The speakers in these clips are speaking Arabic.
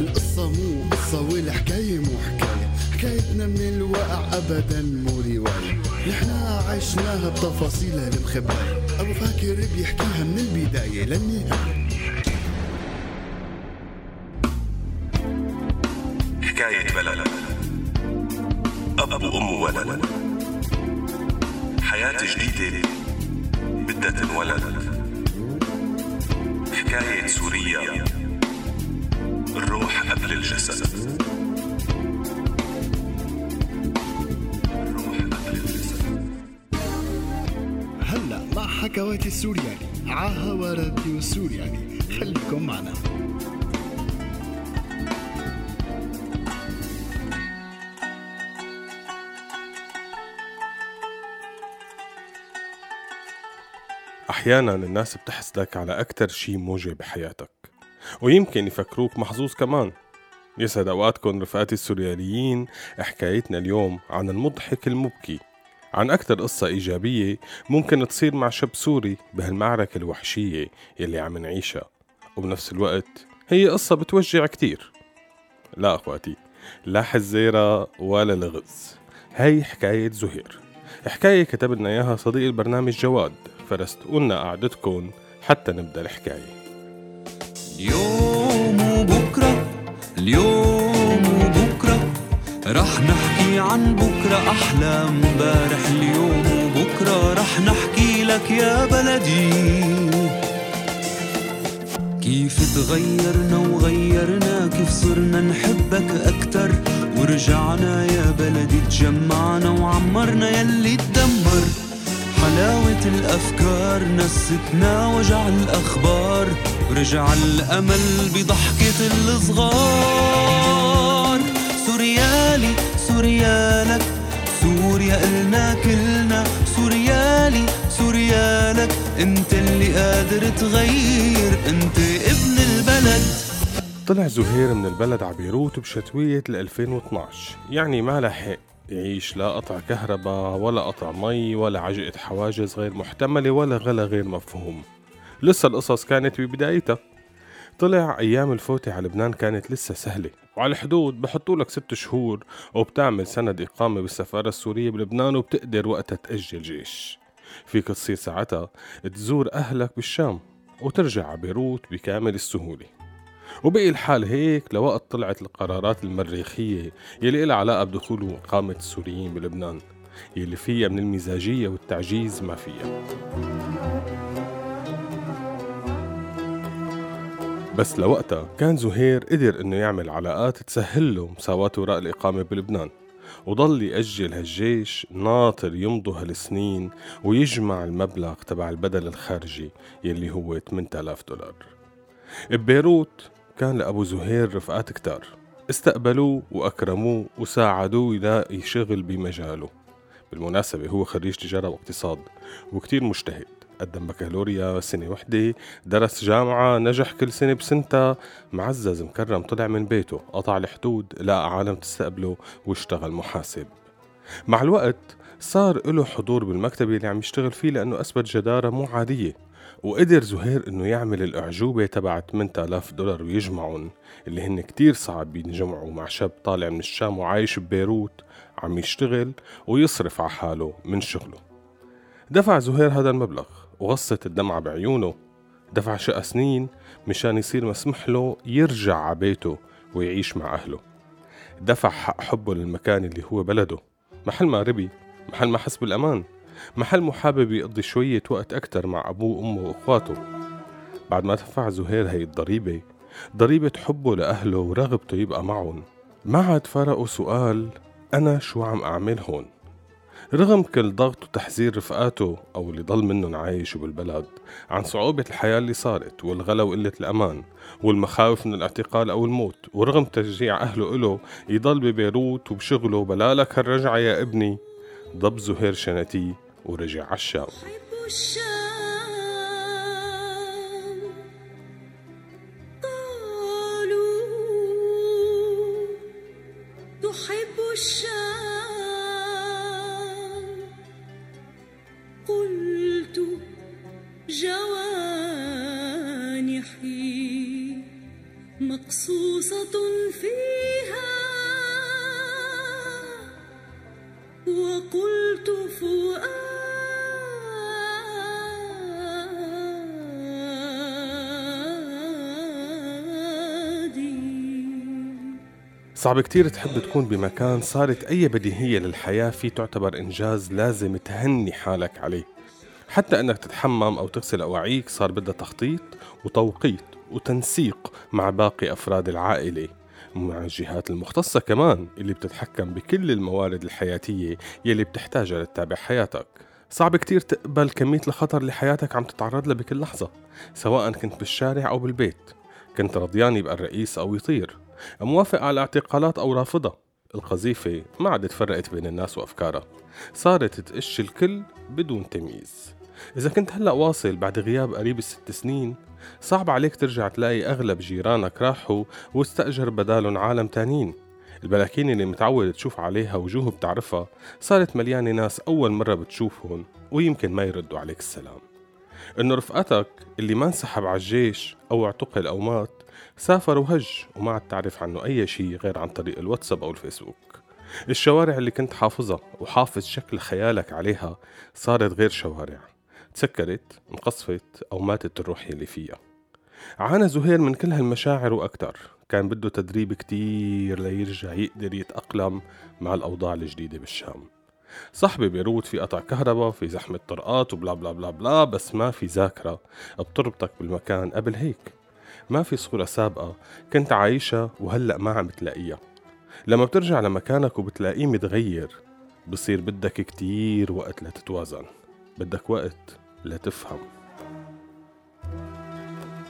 القصة مو قصة والحكاية مو حكاية، حكايتنا من الواقع أبدا مو رواية، نحنا عشناها بتفاصيلها المخباية، أبو فاكر بيحكيها من البداية للنهاية. حكاية بلد، أب وأم وولد، حياة جديدة بدها تنولد، حكاية سوريا، الروح قبل الجسد. هلا مع حكواتي سوريالي عهوا راديو سوريالي، خليكم معنا. أحياناً الناس بتحس لك على أكتر شي موجة بحياتك، ويمكن يفكروك محظوظ كمان. يسعد أوقاتكم رفقاتي السورياليين. حكايتنا اليوم عن المضحك المبكي، عن أكتر قصة إيجابية ممكن تصير مع شاب سوري بهالمعركة الوحشية يلي عم نعيشها، وبنفس الوقت هي قصة بتوجع كتير. لا أخواتي، لا حزيرة ولا لغز، هاي حكاية زهير، حكاية كتب لنا إياها صديق البرنامج جواد. فرستقولنا قعدتكن حتى نبدأ الحكاية. اليوم وبكرة، اليوم وبكرة، رح نحكي عن بكرة أحلى مبارح. اليوم وبكرة رح نحكي لك يا بلدي كيف تغيرنا وغيرنا، كيف صرنا نحبك أكتر ورجعنا يا بلدي، تجمعنا وعمرنا يلي تدمر. حلاوة الأفكار نستنا وجع الأخبار، ورجع الأمل بضحكة الصغار. سوريالي سوريالك، سوريا إلنا كلنا، سوريالي سوريالك، انت اللي قادر تغير، انت ابن البلد. طلع زهير من البلد عبيروت بشتوية 2012، يعني ما لحق يعيش لا قطع كهرباء ولا قطع مي ولا عجقة حواجز غير محتملة ولا غلا غير مفهوم. لسه القصص كانت ببدايتها. طلع أيام الفوتة على لبنان كانت لسه سهلة، وعلى الحدود بحطولك 6 شهور وبتعمل سند إقامة بالسفارة السورية بلبنان، وبتقدر وقتها تأجل جيش. فيك تصير ساعتها تزور أهلك بالشام وترجع عبيروت بكامل السهولة. وبقي الحال هيك لوقت طلعت القرارات المريخية يلي إلها علاقة بدخول وإقامة السوريين بلبنان، يلي فيها من المزاجية والتعجيز ما فيها. بس لوقتها كان زهير قدر إنه يعمل علاقات تسهل له مساواة وراء الإقامة بلبنان، وضل يأجل هالجيش ناطر يمضوا هالسنين ويجمع المبلغ تبع البدل الخارجي يلي هو $8,000. ببيروت كان لأبو زهير رفقات كتار استقبلوه وأكرموه وساعدوه يلاقي شغل بمجاله. بالمناسبة هو خريج تجارة واقتصاد وكتير مجتهد، قدم بكالوريا سنة وحدة، درس جامعة، نجح كل سنة بسنتها، معزز مكرم. طلع من بيته، قطع الحدود، لقى عالم تستقبله واشتغل محاسب. مع الوقت صار له حضور بالمكتب اللي عم يشتغل فيه، لأنه أثبت جدارة مو عادية. وقدر زهير انه يعمل الاعجوبة تبع $8,000 ويجمعهم، اللي هن كتير صعب ينجمعوا مع شاب طالع من الشام وعايش ببيروت عم يشتغل ويصرف على حاله من شغله. دفع زهير هذا المبلغ وغصت الدمعة بعيونه، دفع شقة سنين مشان يصير مسمح له يرجع عبيته ويعيش مع أهله، دفع حق حبه للمكان اللي هو بلده، محل ما ربي، محل ما حس بالأمان، محل محابب يقضي شوية وقت أكتر مع أبوه وأمه وأخواته. بعد ما دفع زهير هاي الضريبة، ضريبة حبه لأهله ورغبته يبقى معهم، ما عاد فرقه سؤال أنا شو عم أعمل هون. رغم كل ضغط وتحذير رفقاته أو اللي ضل منهم عايشوا بالبلد عن صعوبة الحياة اللي صارت والغلا وقلة الأمان والمخاوف من الاعتقال أو الموت، ورغم تشجيع أهله إله يضل ببيروت وبشغله، بلالك هالرجعة يا ابني، ضب زهير شنتي ورجع عالشام. حب الشام قالوا تحب الشام قل جوانحي مقصوصة فيها، وقلت صعب كتير تحب تكون بمكان صارت أي بديهية للحياة فيه تعتبر إنجاز لازم تهني حالك عليه، حتى أنك تتحمم أو تغسل أواعيك صار بدها تخطيط وتوقيت وتنسيق مع باقي أفراد العائلة، مع الجهات المختصة كمان اللي بتتحكم بكل الموارد الحياتية يلي بتحتاجها لتتابع حياتك. صعب كتير تقبل كمية الخطر اللي حياتك عم تتعرض لها بكل لحظة، سواء كنت بالشارع أو بالبيت، كنت رضيان يبقى الرئيس أو يطير، موافق على اعتقالات أو رافضة. القذيفة ما عاد تفرقت بين الناس وأفكارها، صارت تقش الكل بدون تمييز. إذا كنت هلأ واصل بعد غياب قريب 6 سنين، صعب عليك ترجع تلاقي أغلب جيرانك راحوا واستأجر بدالهم عالم تانين. البلاكين اللي متعود تشوف عليها وجوه بتعرفها صارت مليانة ناس أول مرة بتشوفهم ويمكن ما يردوا عليك السلام. إنه رفقتك اللي ما انسحب على الجيش أو اعتقل أو مات سافر وهج وما عاد تعرف عنه أي شيء غير عن طريق الواتساب أو الفيسبوك. الشوارع اللي كنت حافظها وحافظ شكل خيالك عليها صارت غير شوارع، تسكرت، انقصفت أو ماتت الروح اللي فيها. عانى زهير من كل هالمشاعر وأكتر، كان بده تدريب كتير ليرجع يقدر يتأقلم مع الأوضاع الجديدة بالشام. صاحبي بيروت في قطع كهرباء، في زحمة طرقات وبلا بلا بلا بلا، بس ما في ذاكرة بتربطك بالمكان قبل هيك، ما في صورة سابقة كنت عايشة وهلأ ما عم تلاقيها. لما بترجع لمكانك وبتلاقيه متغير بصير بدك كتير وقت لتتوازن، بدك وقت لتفهم،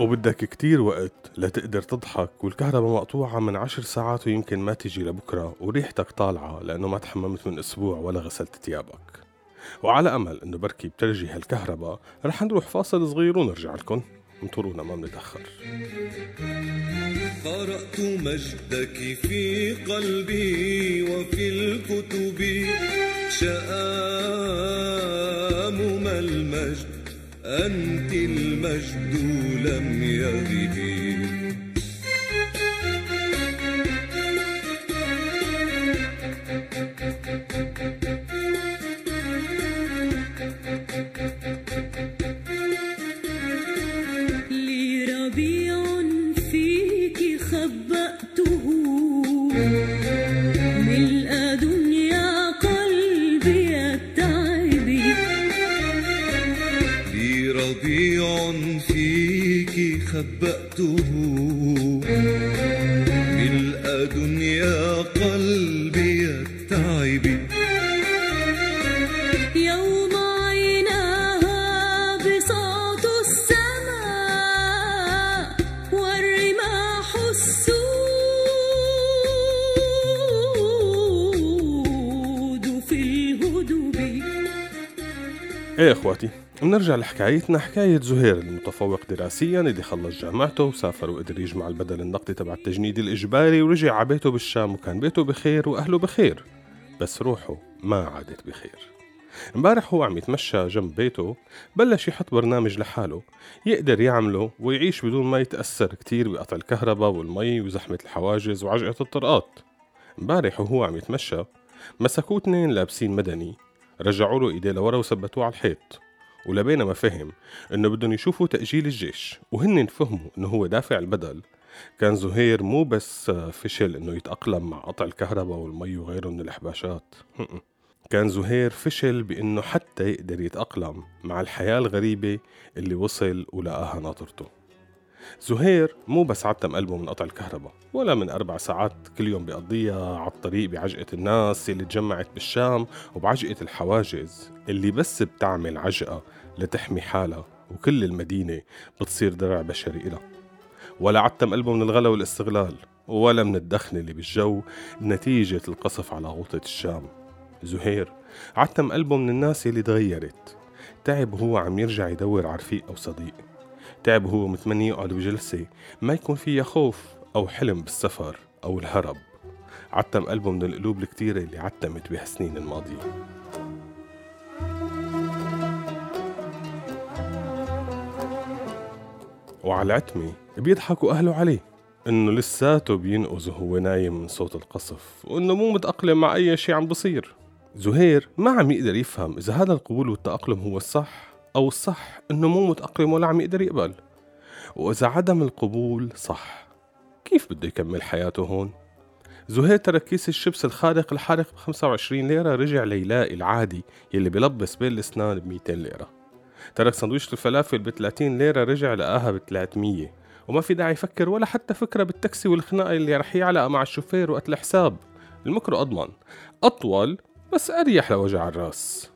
وبدك كتير وقت لتقدر تضحك والكهرباء مقطوعة من 10 ساعات ويمكن ما تيجي لبكرة، وريحتك طالعة لأنه ما تحممت من أسبوع ولا غسلت تيابك. وعلى أمل أنه بركي بترجي هالكهرباء. رح نروح فاصل صغير ونرجع لكم، انطرونا ما بنتأخر. قرأت مجدك في قلبي وفي الكتب، شآم ما المجد، أنت المجد لم يغب. خبأته ملء دنيا قلبي التعبي، يوم عيناها بساط السماء والرماح السود في الهدوء. ايه اخواتي، بنرجع لحكايتنا، حكاية زهير المتفوق دراسياً اللي خلص جامعته وسافر وقدر يجمع البدل النقدي تبع التجنيد الإجباري ورجع عبيته بالشام، وكان بيته بخير وأهله بخير، بس روحه ما عادت بخير. امبارح هو عم يتمشى جنب بيته بلش يحط برنامج لحاله يقدر يعمله ويعيش بدون ما يتأثر كتير بقطع الكهرباء والمي وزحمة الحواجز وعجقة الطرقات. امبارح وهو عم يتمشى مسكوه 2 لابسين مدني، رجعوا له إيديه لورا وثبتوه على الحيط، ولبينا ما فهم انه بدهم يشوفوا تأجيل الجيش وهن فهموا انه هو دافع البدل. كان زهير مو بس فشل انه يتأقلم مع قطع الكهرباء والمي وغيره من الإحباشات، كان زهير فشل بانه حتى يقدر يتأقلم مع الحياة الغريبة اللي وصل ولقاها ناطرته. زهير مو بس عتم قلبه من قطع الكهرباء ولا من 4 ساعات كل يوم بيقضيها على الطريق بعجقة الناس اللي تجمعت بالشام وبعجقة الحواجز اللي بس بتعمل عجقة لتحمي حالها وكل المدينة بتصير درع بشري إلها، ولا عتم قلبه من الغلا والاستغلال ولا من الدخن اللي بالجو نتيجة القصف على غوطة الشام. زهير عتم قلبه من الناس اللي تغيرت، تعب هو عم يرجع يدور على رفيق أو صديق، تعب هو متمني يقعد بجلسة ما يكون فيها خوف أو حلم بالسفر أو الهرب. عتم قلبه من القلوب الكتيرة اللي عتمت بها سنين الماضية. وعلى العتمة بيضحكوا أهله عليه إنه لساته بينقذ وهو نايم من صوت القصف، وإنه مو متأقلم مع أي شيء عم بصير. زهير ما عم يقدر يفهم إذا هذا القبول والتأقلم هو الصح، أو الصح إنه مو متأقلم ولا عم يقدر يقبل. وإذا عدم القبول صح، كيف بده يكمل حياته هون؟ زهير ترك كيس الشيبس الخارق الحارق ب25 ليرة، رجع ليلاقي العادي يلي بيلبس بين الأسنان ب200 ليرة. ترك سندويش الفلافل ب30 ليرة، رجع لقاها ب300، وما في داعي يفكر ولا حتى فكرة بالتاكسي والخناقة اللي رح يعلق مع الشوفير وقت الحساب. المكرو أضمن، أطول بس أريح لوجع الراس،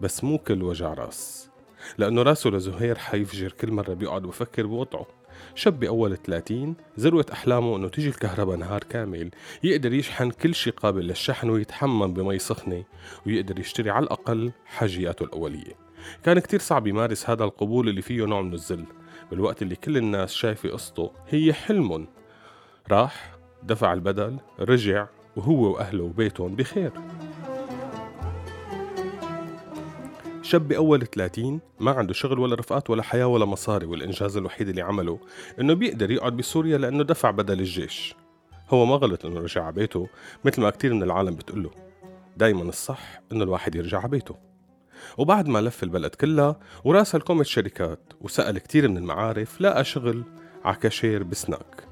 بس مو كل وجع راس، لأنه راسه لزهير حيفجر كل مرة بيقعد وفكر بوضعه. شاب بأول 30، ذروة أحلامه أنه تيجي الكهرباء نهار كامل يقدر يشحن كل شيء قابل للشحن ويتحمم بمي سخنة ويقدر يشتري على الأقل حاجياته الأولية. كان كتير صعب يمارس هذا القبول اللي فيه نوع من الذل، بالوقت اللي كل الناس شايفة قصته هي حلم. راح دفع البدل، رجع وهو وأهله وبيتهم بخير. شاب بأول 30 ما عنده شغل ولا رفقات ولا حياة ولا مصاري، والإنجاز الوحيد اللي عمله إنه بيقدر يقعد بسوريا لأنه دفع بدل الجيش. هو ما غلط إنه رجع على بيته مثل ما كتير من العالم بتقوله، دايما الصح إنه الواحد يرجع على بيته. وبعد ما لف البلد كلها وراسل كومة شركات وسأل كتير من المعارف، لقى شغل عكاشير بسناك.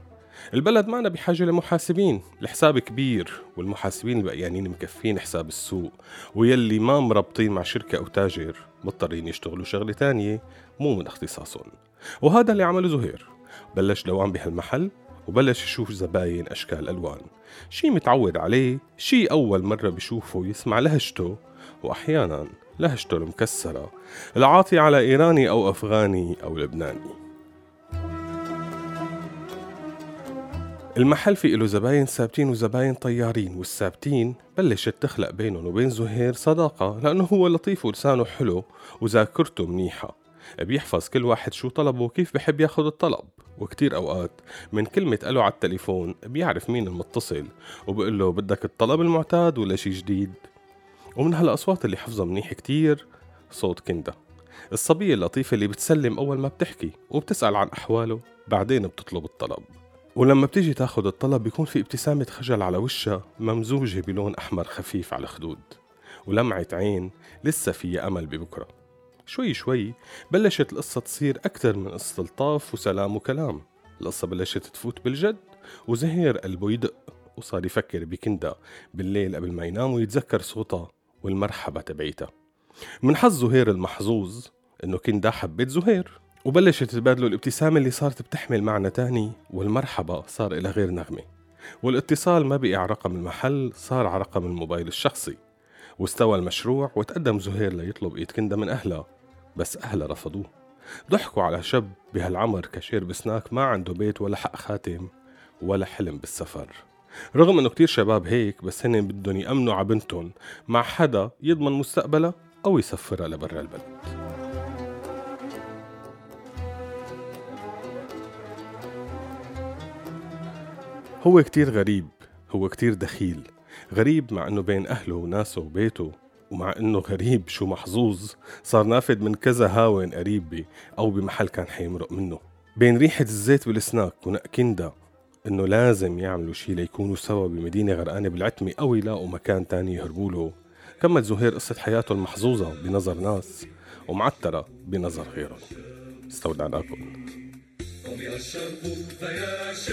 البلد معنا بحاجة لمحاسبين، الحساب كبير والمحاسبين البقيانين مكفين حساب السوق، ويلي ما مربطين مع شركة أو تاجر مضطرين يشتغلوا شغلة تانية مو من اختصاصهم. وهذا اللي عمله زهير، بلش دوام بهالمحل وبلش يشوف زباين أشكال ألوان، شي متعود عليه، شي أول مرة بيشوفه يسمع لهجته، وأحياناً لهجته المكسرة العاطي على إيراني أو أفغاني أو لبناني. المحل فيه له زباين ثابتين وزباين طيارين، والثابتين بلشت تخلق بينهم وبين زهير صداقة، لأنه هو لطيف ولسانه حلو وذاكرته منيحة، بيحفظ كل واحد شو طلبه وكيف بحب ياخد الطلب. وكتير أوقات من كلمة قاله على التليفون بيعرف مين المتصل وبيقول له بدك الطلب المعتاد ولا شي جديد. ومن هالأصوات اللي حفظها منيح كتير صوت كندا، الصبية اللطيفة اللي بتسلم أول ما بتحكي وبتسأل عن أحواله، بعدين بتطلب الطلب. ولما بتيجي تاخد الطلب بيكون في ابتسامة خجل على وشها ممزوجة بلون أحمر خفيف على الخدود، ولمعة عين لسه فيها أمل ببكرة. شوي شوي بلشت القصة تصير أكتر من قصة لطاف وسلام وكلام، القصة بلشت تفوت بالجد، وزهير قلبه يدق وصار يفكر بكندا بالليل قبل ما ينام ويتذكر صوتها والمرحبة تبعيتها. من حظ زهير المحظوظ إنه كندا حبت زهير، وبلشت تتبادلوا الابتسامة اللي صارت بتحمل معنى تاني، والمرحبة صار إلى غير نغمة، والاتصال ما بقي على رقم المحل، صار على رقم الموبايل الشخصي. واستوى المشروع وتقدم زهير ليطلب إيد كندا من أهلها، بس أهلها رفضوه، ضحكوا على شاب بهالعمر كاشير بسناك ما عنده بيت ولا حق خاتم ولا حلم بالسفر، رغم أنه كتير شباب هيك، بس هن بدهم يأمنوا على بنتهم مع حدا يضمن مستقبلها أو يسفرها لبرا البلد. هو كتير غريب، هو كتير دخيل، غريب مع أنه بين أهله وناسه وبيته، ومع أنه غريب شو محظوظ صار نافد من كذا هاون قريب أو بمحل كان حيمرق منه. بين ريحة الزيت بالسناك ونق كندا إنه لازم يعملوا شي ليكونوا سوا بمدينة غرقانة بالعتمة أو يلاقوا مكان تاني يهربوله، كمل زهير قصة حياته المحظوظة بنظر ناس ومعترة بنظر غيرهم. استودعناكم. أنا لست الغرد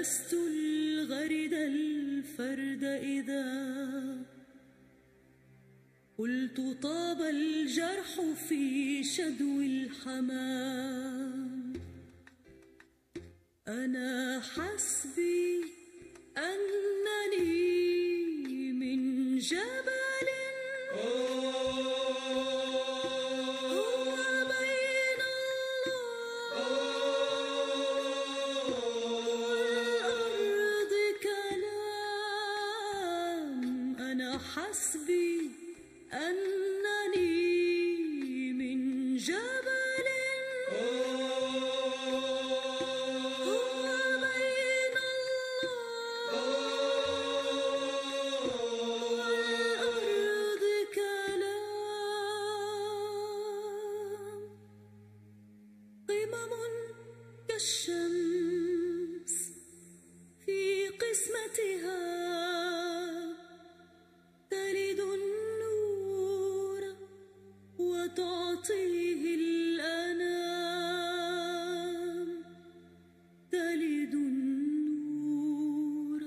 لست الغرد الفرد إذا قلت طاب الجرح في شدو الحمام، أنا حسبي أنني من جبل أمم كالشمس في قسمتها تلد النور وتعطيه الأنام، تلد النور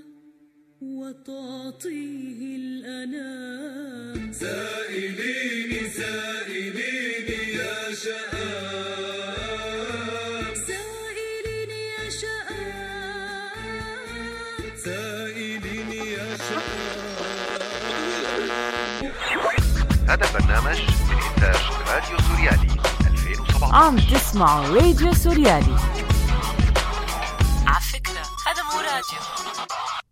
وتعطيه الأنام. سائليني سائليني يا شباب، سائليني يا شباب، سائليني يا شباب. هذا برنامج من إنتاج راديو سوريالي 2017. عم تسمعوا راديو سوريالي. على فكرة هذا مو راديو.